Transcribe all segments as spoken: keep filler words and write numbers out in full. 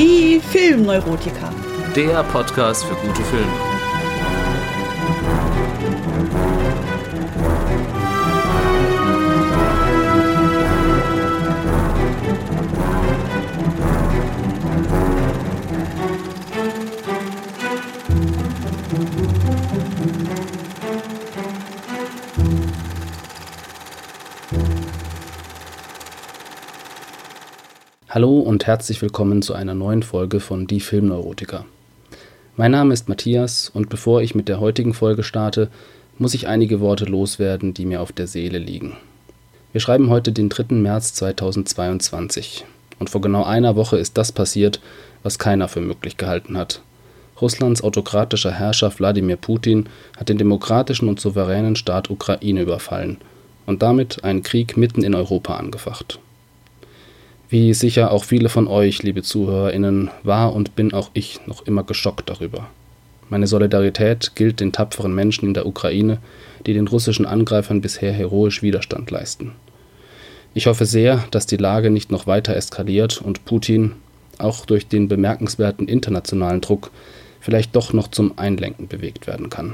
Die Filmneurotiker. Der Podcast für gute Filme. Hallo und herzlich willkommen zu einer neuen Folge von Die Filmneurotiker. Mein Name ist Matthias und bevor ich mit der heutigen Folge starte, muss ich einige Worte loswerden, die mir auf der Seele liegen. Wir schreiben heute den dritten März zweitausendzweiundzwanzig und vor genau einer Woche ist das passiert, was keiner für möglich gehalten hat. Russlands autokratischer Herrscher Wladimir Putin hat den demokratischen und souveränen Staat Ukraine überfallen und damit einen Krieg mitten in Europa angefacht. Wie sicher auch viele von euch, liebe ZuhörerInnen, war und bin auch ich noch immer geschockt darüber. Meine Solidarität gilt den tapferen Menschen in der Ukraine, die den russischen Angreifern bisher heroisch Widerstand leisten. Ich hoffe sehr, dass die Lage nicht noch weiter eskaliert und Putin, auch durch den bemerkenswerten internationalen Druck, vielleicht doch noch zum Einlenken bewegt werden kann.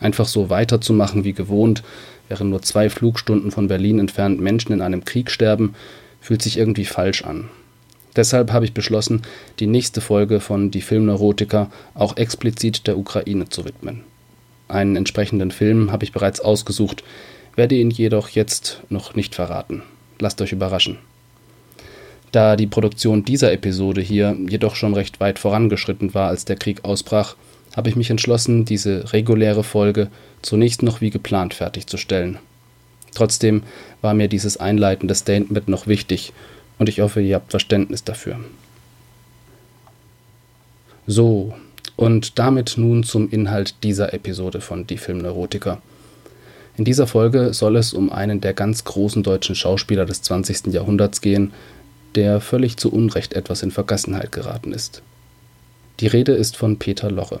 Einfach so weiterzumachen wie gewohnt, während nur zwei Flugstunden von Berlin entfernt Menschen in einem Krieg sterben, fühlt sich irgendwie falsch an. Deshalb habe ich beschlossen, die nächste Folge von Die Filmneurotiker auch explizit der Ukraine zu widmen. Einen entsprechenden Film habe ich bereits ausgesucht, werde ihn jedoch jetzt noch nicht verraten. Lasst euch überraschen. Da die Produktion dieser Episode hier jedoch schon recht weit vorangeschritten war, als der Krieg ausbrach, habe ich mich entschlossen, diese reguläre Folge zunächst noch wie geplant fertigzustellen. Trotzdem war mir dieses einleitende Statement noch wichtig und ich hoffe, ihr habt Verständnis dafür. So, und damit nun zum Inhalt dieser Episode von Die Filmneurotiker. In dieser Folge soll es um einen der ganz großen deutschen Schauspieler des zwanzigsten Jahrhunderts gehen, der völlig zu Unrecht etwas in Vergessenheit geraten ist. Die Rede ist von Peter Lorre.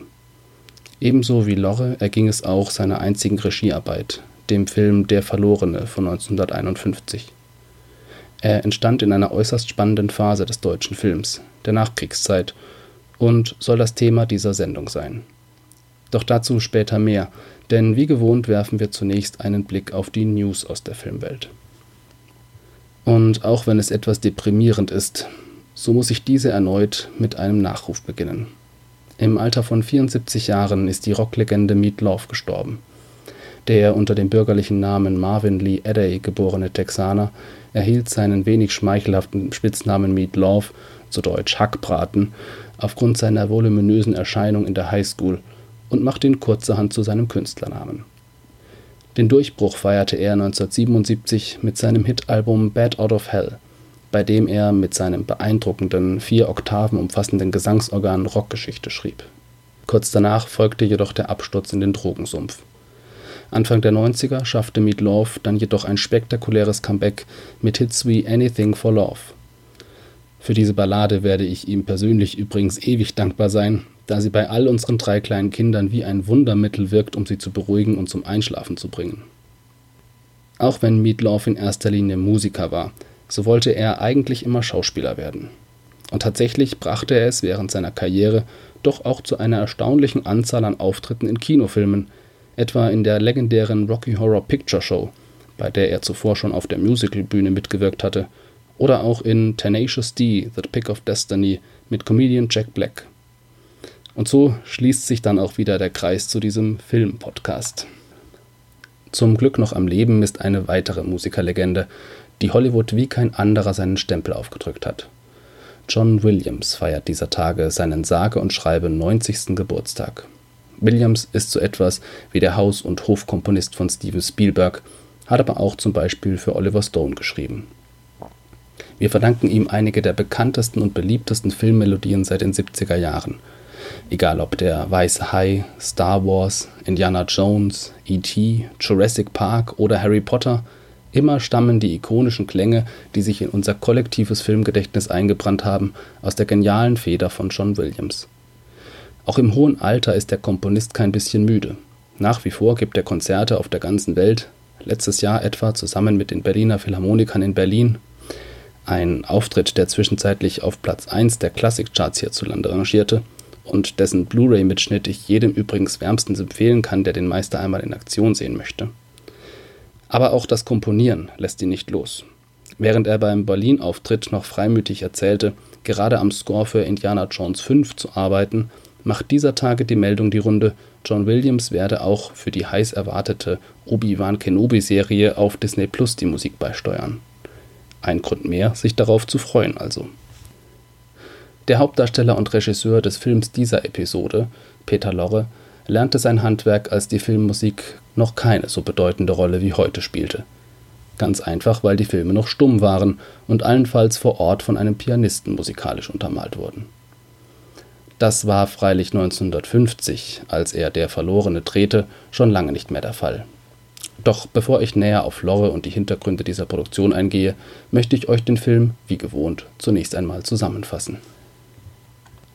Ebenso wie Lorre erging es auch seiner einzigen Regiearbeit, dem Film Der Verlorene von neunzehnhunderteinundfünfzig. Er entstand in einer äußerst spannenden Phase des deutschen Films, der Nachkriegszeit, und soll das Thema dieser Sendung sein. Doch dazu später mehr, denn wie gewohnt werfen wir zunächst einen Blick auf die News aus der Filmwelt. Und auch wenn es etwas deprimierend ist, so muss ich diese erneut mit einem Nachruf beginnen. Im Alter von vierundsiebzig Jahren ist die Rocklegende Meat Loaf gestorben. Der unter dem bürgerlichen Namen Marvin Lee Aday geborene Texaner erhielt seinen wenig schmeichelhaften Spitznamen Meat Loaf, zu Deutsch Hackbraten, aufgrund seiner voluminösen Erscheinung in der Highschool und machte ihn kurzerhand zu seinem Künstlernamen. Den Durchbruch feierte er neunzehnhundertsiebenundsiebzig mit seinem Hitalbum Bat Out of Hell, bei dem er mit seinem beeindruckenden, vier Oktaven umfassenden Gesangsorgan Rockgeschichte schrieb. Kurz danach folgte jedoch der Absturz in den Drogensumpf. Anfang der neunziger schaffte Meat Loaf dann jedoch ein spektakuläres Comeback mit Hits wie Anything for Love. Für diese Ballade werde ich ihm persönlich übrigens ewig dankbar sein, da sie bei all unseren drei kleinen Kindern wie ein Wundermittel wirkt, um sie zu beruhigen und zum Einschlafen zu bringen. Auch wenn Meat Loaf in erster Linie Musiker war, so wollte er eigentlich immer Schauspieler werden. Und tatsächlich brachte er es während seiner Karriere doch auch zu einer erstaunlichen Anzahl an Auftritten in Kinofilmen, etwa in der legendären Rocky Horror Picture Show, bei der er zuvor schon auf der Musicalbühne mitgewirkt hatte, oder auch in Tenacious D, The Pick of Destiny mit Comedian Jack Black. Und so schließt sich dann auch wieder der Kreis zu diesem Film-Podcast. Zum Glück noch am Leben ist eine weitere Musikerlegende, die Hollywood wie kein anderer seinen Stempel aufgedrückt hat. John Williams feiert dieser Tage seinen sage und schreibe neunzigsten Geburtstag. Williams ist so etwas wie der Haus- und Hofkomponist von Steven Spielberg, hat aber auch zum Beispiel für Oliver Stone geschrieben. Wir verdanken ihm einige der bekanntesten und beliebtesten Filmmelodien seit den siebziger Jahren. Egal ob der Weiße Hai, Star Wars, Indiana Jones, E T, Jurassic Park oder Harry Potter, immer stammen die ikonischen Klänge, die sich in unser kollektives Filmgedächtnis eingebrannt haben, aus der genialen Feder von John Williams. Auch im hohen Alter ist der Komponist kein bisschen müde. Nach wie vor gibt er Konzerte auf der ganzen Welt, letztes Jahr etwa zusammen mit den Berliner Philharmonikern in Berlin. Ein Auftritt, der zwischenzeitlich auf Platz eins der Classic-Charts hierzulande rangierte und dessen Blu-ray-Mitschnitt ich jedem übrigens wärmstens empfehlen kann, der den Meister einmal in Aktion sehen möchte. Aber auch das Komponieren lässt ihn nicht los. Während er beim Berlin-Auftritt noch freimütig erzählte, gerade am Score für Indiana Jones fünf zu arbeiten, macht dieser Tage die Meldung die Runde, John Williams werde auch für die heiß erwartete Obi-Wan Kenobi-Serie auf Disney Plus die Musik beisteuern. Ein Grund mehr, sich darauf zu freuen also. Der Hauptdarsteller und Regisseur des Films dieser Episode, Peter Lorre, lernte sein Handwerk, als die Filmmusik noch keine so bedeutende Rolle wie heute spielte. Ganz einfach, weil die Filme noch stumm waren und allenfalls vor Ort von einem Pianisten musikalisch untermalt wurden. Das war freilich neunzehnhundertfünfzig, als er Der Verlorene drehte, schon lange nicht mehr der Fall. Doch bevor ich näher auf Lorre und die Hintergründe dieser Produktion eingehe, möchte ich euch den Film, wie gewohnt, zunächst einmal zusammenfassen.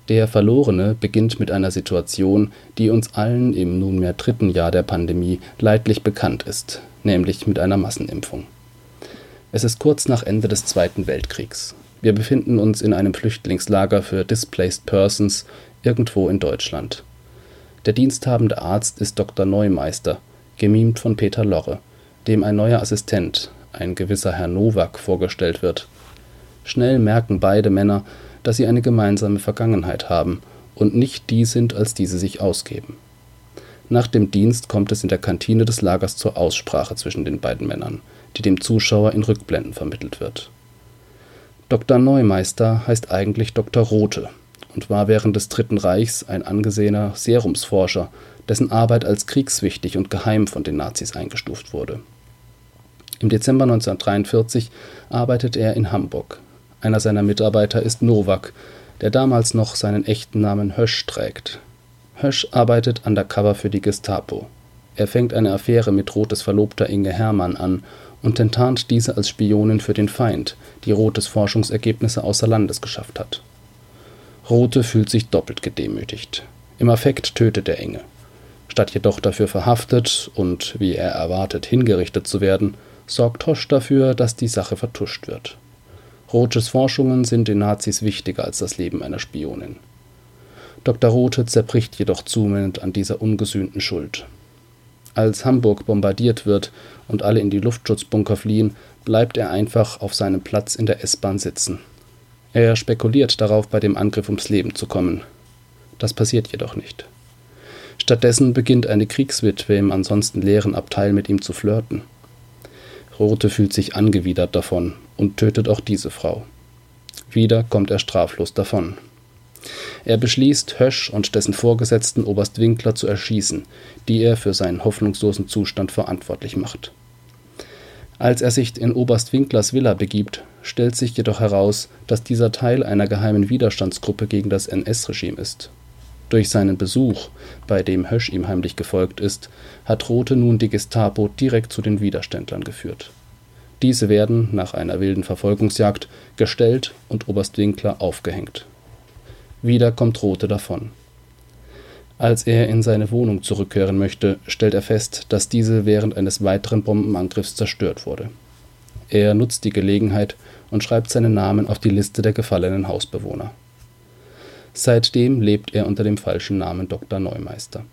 Der Verlorene beginnt mit einer Situation, die uns allen im nunmehr dritten Jahr der Pandemie leidlich bekannt ist, nämlich mit einer Massenimpfung. Es ist kurz nach Ende des Zweiten Weltkriegs. Wir befinden uns in einem Flüchtlingslager für Displaced Persons irgendwo in Deutschland. Der diensthabende Arzt ist Doktor Neumeister, gemimt von Peter Lorre, dem ein neuer Assistent, ein gewisser Herr Novak, vorgestellt wird. Schnell merken beide Männer, dass sie eine gemeinsame Vergangenheit haben und nicht die sind, als die sie sich ausgeben. Nach dem Dienst kommt es in der Kantine des Lagers zur Aussprache zwischen den beiden Männern, die dem Zuschauer in Rückblenden vermittelt wird. Doktor Neumeister heißt eigentlich Doktor Rothe und war während des Dritten Reichs ein angesehener Serumsforscher, dessen Arbeit als kriegswichtig und geheim von den Nazis eingestuft wurde. Im Dezember neunzehnhundertdreiundvierzig arbeitet er in Hamburg. Einer seiner Mitarbeiter ist Novak, der damals noch seinen echten Namen Hösch trägt. Hösch arbeitet undercover für die Gestapo. Er fängt eine Affäre mit Rothes Verlobter Inge Hermann an und enttarnt diese als Spionin für den Feind, die Rothes Forschungsergebnisse außer Landes geschafft hat. Rothe fühlt sich doppelt gedemütigt. Im Affekt tötet er Inge. Statt jedoch dafür verhaftet und, wie er erwartet, hingerichtet zu werden, sorgt Hösch dafür, dass die Sache vertuscht wird. Rothes Forschungen sind den Nazis wichtiger als das Leben einer Spionin. Doktor Rothe zerbricht jedoch zunehmend an dieser ungesühnten Schuld. Als Hamburg bombardiert wird und alle in die Luftschutzbunker fliehen, bleibt er einfach auf seinem Platz in der S-Bahn sitzen. Er spekuliert darauf, bei dem Angriff ums Leben zu kommen. Das passiert jedoch nicht. Stattdessen beginnt eine Kriegswitwe im ansonsten leeren Abteil mit ihm zu flirten. Rothe fühlt sich angewidert davon und tötet auch diese Frau. Wieder kommt er straflos davon. Er beschließt, Hösch und dessen Vorgesetzten Oberst Winkler zu erschießen, die er für seinen hoffnungslosen Zustand verantwortlich macht. Als er sich in Oberst Winklers Villa begibt, stellt sich jedoch heraus, dass dieser Teil einer geheimen Widerstandsgruppe gegen das N S-Regime ist. Durch seinen Besuch, bei dem Hösch ihm heimlich gefolgt ist, hat Rothe nun die Gestapo direkt zu den Widerständlern geführt. Diese werden, nach einer wilden Verfolgungsjagd, gestellt und Oberst Winkler aufgehängt. Wieder kommt Rothe davon. Als er in seine Wohnung zurückkehren möchte, stellt er fest, dass diese während eines weiteren Bombenangriffs zerstört wurde. Er nutzt die Gelegenheit und schreibt seinen Namen auf die Liste der gefallenen Hausbewohner. Seitdem lebt er unter dem falschen Namen Doktor Neumeister.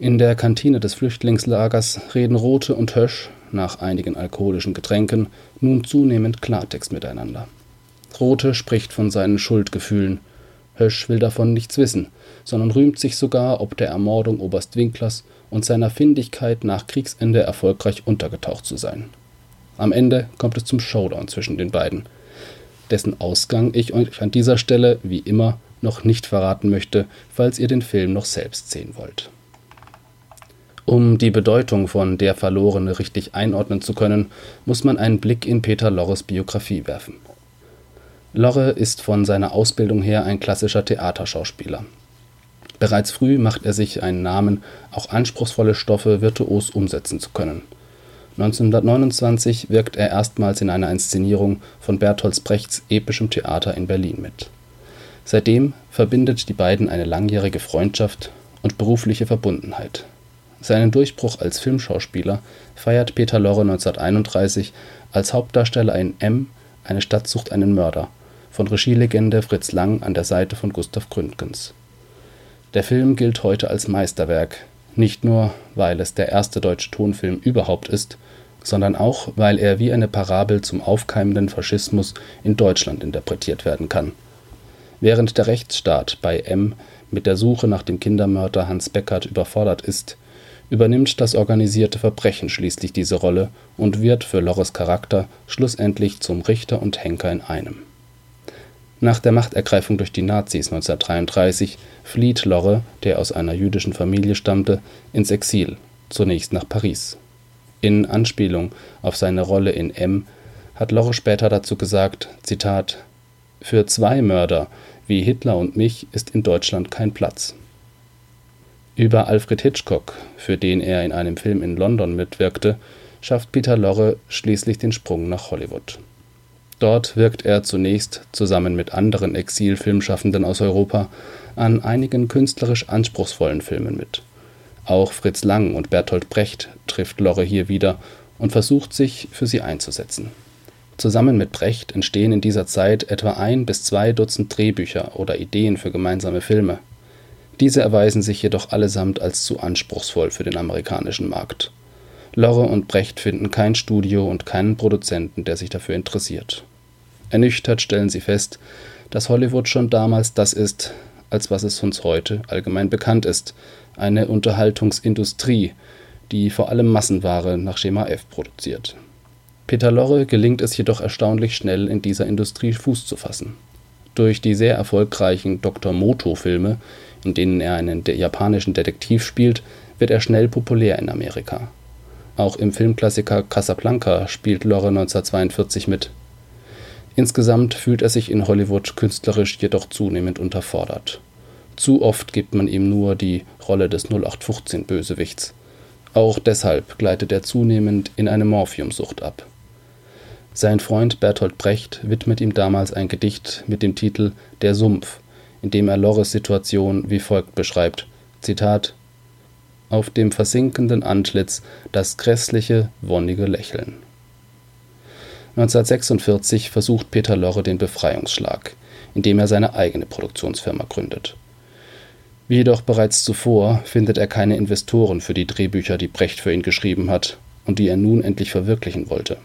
In der Kantine des Flüchtlingslagers reden Rothe und Hösch, nach einigen alkoholischen Getränken, nun zunehmend Klartext miteinander. Rothe spricht von seinen Schuldgefühlen. Hösch will davon nichts wissen, sondern rühmt sich sogar ob der Ermordung Oberst Winklers und seiner Findigkeit, nach Kriegsende erfolgreich untergetaucht zu sein. Am Ende kommt es zum Showdown zwischen den beiden, dessen Ausgang ich euch an dieser Stelle, wie immer, noch nicht verraten möchte, falls ihr den Film noch selbst sehen wollt. Um die Bedeutung von Der Verlorene richtig einordnen zu können, muss man einen Blick in Peter Lorres Biografie werfen. Lorre ist von seiner Ausbildung her ein klassischer Theaterschauspieler. Bereits früh macht er sich einen Namen, auch anspruchsvolle Stoffe virtuos umsetzen zu können. neunzehnhundertneunundzwanzig wirkt er erstmals in einer Inszenierung von Bertolt Brechts epischem Theater in Berlin mit. Seitdem verbindet die beiden eine langjährige Freundschaft und berufliche Verbundenheit. Seinen Durchbruch als Filmschauspieler feiert Peter Lorre neunzehnhunderteinunddreißig als Hauptdarsteller in M. Eine Stadt sucht einen Mörder von Regielegende Fritz Lang an der Seite von Gustav Gründgens. Der Film gilt heute als Meisterwerk, nicht nur, weil es der erste deutsche Tonfilm überhaupt ist, sondern auch, weil er wie eine Parabel zum aufkeimenden Faschismus in Deutschland interpretiert werden kann. Während der Rechtsstaat bei M mit der Suche nach dem Kindermörder Hans Beckert überfordert ist, übernimmt das organisierte Verbrechen schließlich diese Rolle und wird für Lorres Charakter schlussendlich zum Richter und Henker in einem. Nach der Machtergreifung durch die Nazis neunzehnhundertdreiunddreißig flieht Lorre, der aus einer jüdischen Familie stammte, ins Exil, zunächst nach Paris. In Anspielung auf seine Rolle in M hat Lorre später dazu gesagt, Zitat, »Für zwei Mörder wie Hitler und mich ist in Deutschland kein Platz«. Über Alfred Hitchcock, für den er in einem Film in London mitwirkte, schafft Peter Lorre schließlich den Sprung nach Hollywood. Dort wirkt er zunächst zusammen mit anderen Exil-Filmschaffenden aus Europa an einigen künstlerisch anspruchsvollen Filmen mit. Auch Fritz Lang und Bertolt Brecht trifft Lorre hier wieder und versucht sich für sie einzusetzen. Zusammen mit Brecht entstehen in dieser Zeit etwa ein bis zwei Dutzend Drehbücher oder Ideen für gemeinsame Filme. Diese erweisen sich jedoch allesamt als zu anspruchsvoll für den amerikanischen Markt. Lorre und Brecht finden kein Studio und keinen Produzenten, der sich dafür interessiert. Ernüchtert stellen sie fest, dass Hollywood schon damals das ist, als was es uns heute allgemein bekannt ist, eine Unterhaltungsindustrie, die vor allem Massenware nach Schema F produziert. Peter Lorre gelingt es jedoch erstaunlich schnell, in dieser Industrie Fuß zu fassen. Durch die sehr erfolgreichen Doktor Moto-Filme, in denen er einen de- japanischen Detektiv spielt, wird er schnell populär in Amerika. Auch im Filmklassiker Casablanca spielt Lorre neunzehnhundertzweiundvierzig mit. Insgesamt fühlt er sich in Hollywood künstlerisch jedoch zunehmend unterfordert. Zu oft gibt man ihm nur die Rolle des null acht fünfzehn-Bösewichts. Auch deshalb gleitet er zunehmend in eine Morphiumsucht ab. Sein Freund Bertolt Brecht widmet ihm damals ein Gedicht mit dem Titel »Der Sumpf«, in dem er Lorres Situation wie folgt beschreibt, Zitat, »Auf dem versinkenden Antlitz das grässliche, wonnige Lächeln«. neunzehnhundertsechsundvierzig versucht Peter Lorre den Befreiungsschlag, indem er seine eigene Produktionsfirma gründet. Wie jedoch bereits zuvor findet er keine Investoren für die Drehbücher, die Brecht für ihn geschrieben hat und die er nun endlich verwirklichen wollte.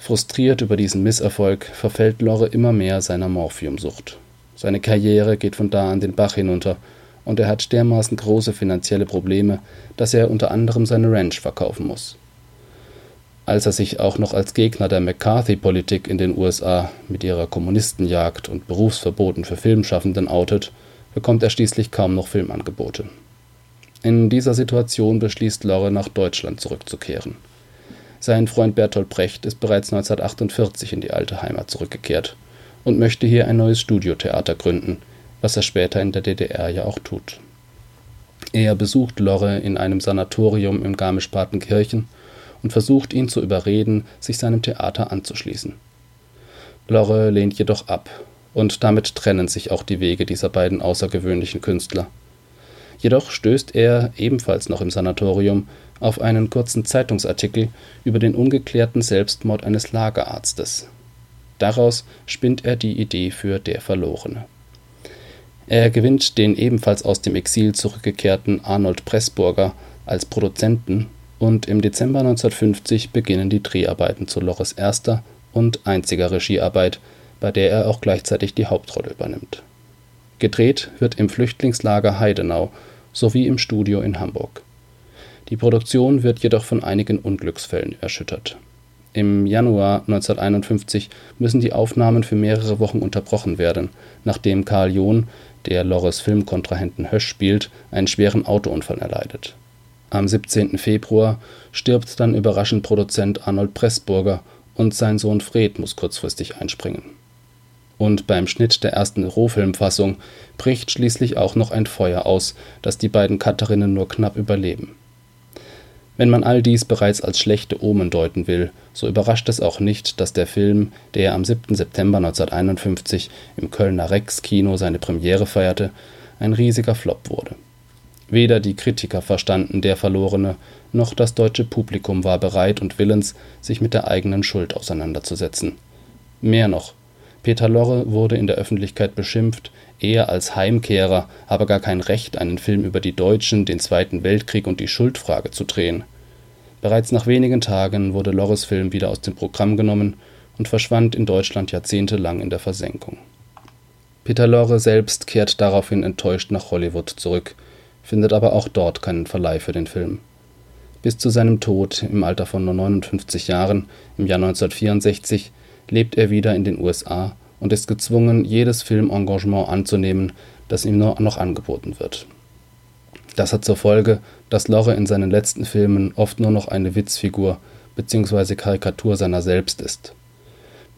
Frustriert über diesen Misserfolg verfällt Lorre immer mehr seiner Morphiumsucht. Seine Karriere geht von da an den Bach hinunter und er hat dermaßen große finanzielle Probleme, dass er unter anderem seine Ranch verkaufen muss. Als er sich auch noch als Gegner der McCarthy-Politik in den U S A mit ihrer Kommunistenjagd und Berufsverboten für Filmschaffenden outet, bekommt er schließlich kaum noch Filmangebote. In dieser Situation beschließt Lorre, nach Deutschland zurückzukehren. Sein Freund Bertolt Brecht ist bereits neunzehnhundertachtundvierzig in die alte Heimat zurückgekehrt und möchte hier ein neues Studiotheater gründen, was er später in der D D R ja auch tut. Er besucht Lorre in einem Sanatorium im Garmisch-Partenkirchen und versucht ihn zu überreden, sich seinem Theater anzuschließen. Lorre lehnt jedoch ab und damit trennen sich auch die Wege dieser beiden außergewöhnlichen Künstler. Jedoch stößt er, ebenfalls noch im Sanatorium, auf einen kurzen Zeitungsartikel über den ungeklärten Selbstmord eines Lagerarztes. Daraus spinnt er die Idee für Der Verlorene. Er gewinnt den ebenfalls aus dem Exil zurückgekehrten Arnold Pressburger als Produzenten und im Dezember neunzehnhundertfünfzig beginnen die Dreharbeiten zu Lorres erster und einziger Regiearbeit, bei der er auch gleichzeitig die Hauptrolle übernimmt. Gedreht wird im Flüchtlingslager Heidenau sowie im Studio in Hamburg. Die Produktion wird jedoch von einigen Unglücksfällen erschüttert. Im Januar neunzehnhunderteinundfünfzig müssen die Aufnahmen für mehrere Wochen unterbrochen werden, nachdem Karl John, der Lorres Filmkontrahenten Hösch spielt, einen schweren Autounfall erleidet. Am siebzehnten Februar stirbt dann überraschend Produzent Arnold Pressburger und sein Sohn Fred muss kurzfristig einspringen. Und beim Schnitt der ersten Rohfilmfassung bricht schließlich auch noch ein Feuer aus, das die beiden Cutterinnen nur knapp überleben. Wenn man all dies bereits als schlechte Omen deuten will, so überrascht es auch nicht, dass der Film, der am siebten September neunzehnhunderteinundfünfzig im Kölner Rex-Kino seine Premiere feierte, ein riesiger Flop wurde. Weder die Kritiker verstanden Der Verlorene, noch das deutsche Publikum war bereit und willens, sich mit der eigenen Schuld auseinanderzusetzen. Mehr noch, Peter Lorre wurde in der Öffentlichkeit beschimpft, er als Heimkehrer habe gar kein Recht, einen Film über die Deutschen, den Zweiten Weltkrieg und die Schuldfrage zu drehen. Bereits nach wenigen Tagen wurde Lorres Film wieder aus dem Programm genommen und verschwand in Deutschland jahrzehntelang in der Versenkung. Peter Lorre selbst kehrt daraufhin enttäuscht nach Hollywood zurück, findet aber auch dort keinen Verleih für den Film. Bis zu seinem Tod im Alter von nur neunundfünfzig Jahren im Jahr neunzehnhundertvierundsechzig lebt er wieder in den U S A und ist gezwungen, jedes Filmengagement anzunehmen, das ihm noch angeboten wird. Das hat zur Folge, dass Lorre in seinen letzten Filmen oft nur noch eine Witzfigur bzw. Karikatur seiner selbst ist.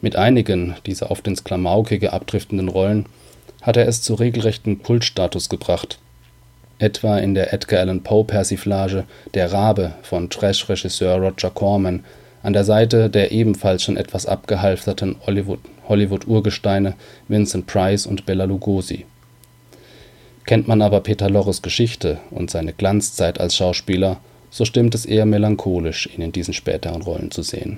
Mit einigen dieser oft ins Klamaukige abdriftenden Rollen hat er es zu regelrechten Kultstatus gebracht, etwa in der Edgar Allan Poe-Persiflage Der Rabe von Trash-Regisseur Roger Corman an der Seite der ebenfalls schon etwas abgehalfterten Hollywood-Urgesteine Vincent Price und Bela Lugosi. Kennt man aber Peter Lorres Geschichte und seine Glanzzeit als Schauspieler, so stimmt es eher melancholisch, ihn in diesen späteren Rollen zu sehen.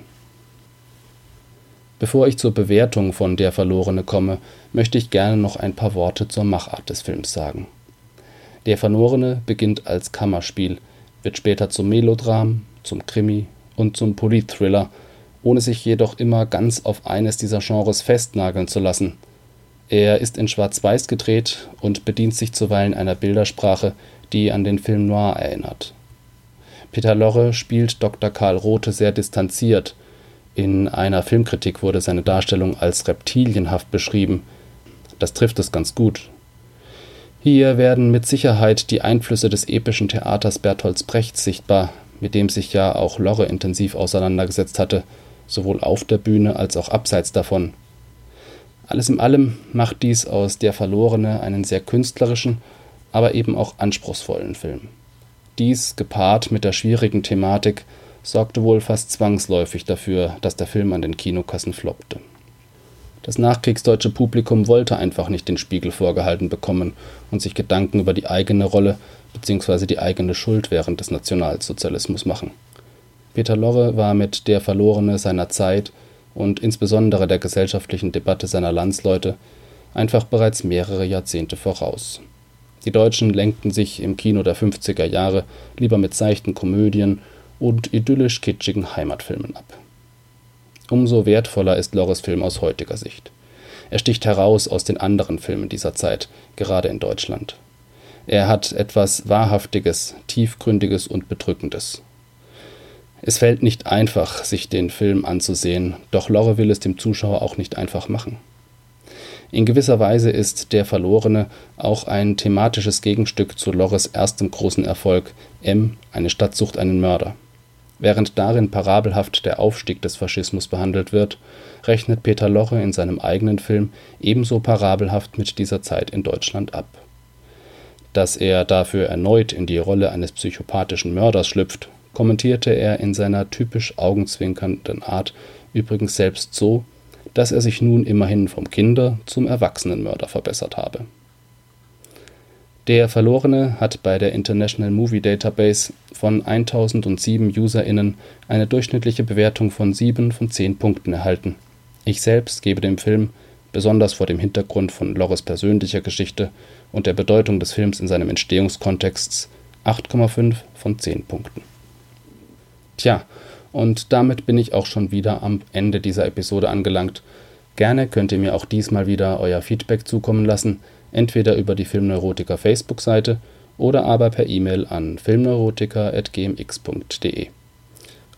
Bevor ich zur Bewertung von Der Verlorene komme, möchte ich gerne noch ein paar Worte zur Machart des Films sagen. Der Verlorene beginnt als Kammerspiel, wird später zum Melodram, zum Krimi und zum Politthriller, ohne sich jedoch immer ganz auf eines dieser Genres festnageln zu lassen. Er ist in Schwarz-Weiß gedreht und bedient sich zuweilen einer Bildersprache, die an den Film Noir erinnert. Peter Lorre spielt Doktor Karl Rothe sehr distanziert. In einer Filmkritik wurde seine Darstellung als reptilienhaft beschrieben. Das trifft es ganz gut. Hier werden mit Sicherheit die Einflüsse des epischen Theaters Bertolt Brecht sichtbar, mit dem sich ja auch Lorre intensiv auseinandergesetzt hatte, sowohl auf der Bühne als auch abseits davon. Alles in allem macht dies aus Der Verlorene einen sehr künstlerischen, aber eben auch anspruchsvollen Film. Dies, gepaart mit der schwierigen Thematik, sorgte wohl fast zwangsläufig dafür, dass der Film an den Kinokassen floppte. Das nachkriegsdeutsche Publikum wollte einfach nicht den Spiegel vorgehalten bekommen und sich Gedanken über die eigene Rolle bzw. die eigene Schuld während des Nationalsozialismus machen. Peter Lorre war mit Der Verlorene seiner Zeit und insbesondere der gesellschaftlichen Debatte seiner Landsleute einfach bereits mehrere Jahrzehnte voraus. Die Deutschen lenkten sich im Kino der fünfziger Jahre lieber mit seichten Komödien und idyllisch-kitschigen Heimatfilmen ab. Umso wertvoller ist Lorres Film aus heutiger Sicht. Er sticht heraus aus den anderen Filmen dieser Zeit, gerade in Deutschland. Er hat etwas Wahrhaftiges, Tiefgründiges und Bedrückendes. Es fällt nicht einfach, sich den Film anzusehen, doch Lorre will es dem Zuschauer auch nicht einfach machen. In gewisser Weise ist Der Verlorene auch ein thematisches Gegenstück zu Lorres erstem großen Erfolg M. Eine Stadt sucht einen Mörder. Während darin parabelhaft der Aufstieg des Faschismus behandelt wird, rechnet Peter Lorre in seinem eigenen Film ebenso parabelhaft mit dieser Zeit in Deutschland ab. Dass er dafür erneut in die Rolle eines psychopathischen Mörders schlüpft, kommentierte er in seiner typisch augenzwinkernden Art übrigens selbst so, dass er sich nun immerhin vom Kinder- zum Erwachsenenmörder verbessert habe. Der Verlorene hat bei der International Movie Database von eintausendsieben UserInnen eine durchschnittliche Bewertung von sieben von zehn Punkten erhalten. Ich selbst gebe dem Film, besonders vor dem Hintergrund von Lorres persönlicher Geschichte und der Bedeutung des Films in seinem Entstehungskontext, acht Komma fünf von zehn Punkten. Tja, und damit bin ich auch schon wieder am Ende dieser Episode angelangt. Gerne könnt ihr mir auch diesmal wieder euer Feedback zukommen lassen, entweder über die Filmneurotiker Facebook-Seite oder aber per E-Mail an filmneurotiker at g m x punkt d e.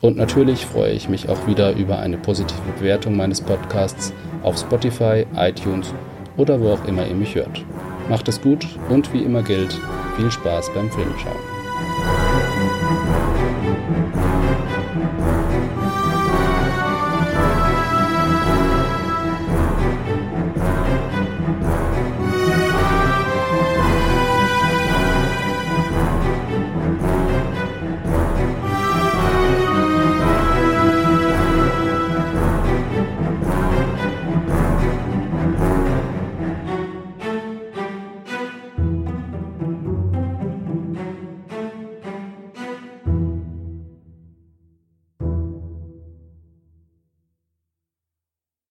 Und natürlich freue ich mich auch wieder über eine positive Bewertung meines Podcasts auf Spotify, iTunes oder wo auch immer ihr mich hört. Macht es gut und wie immer gilt, viel Spaß beim Filmschauen.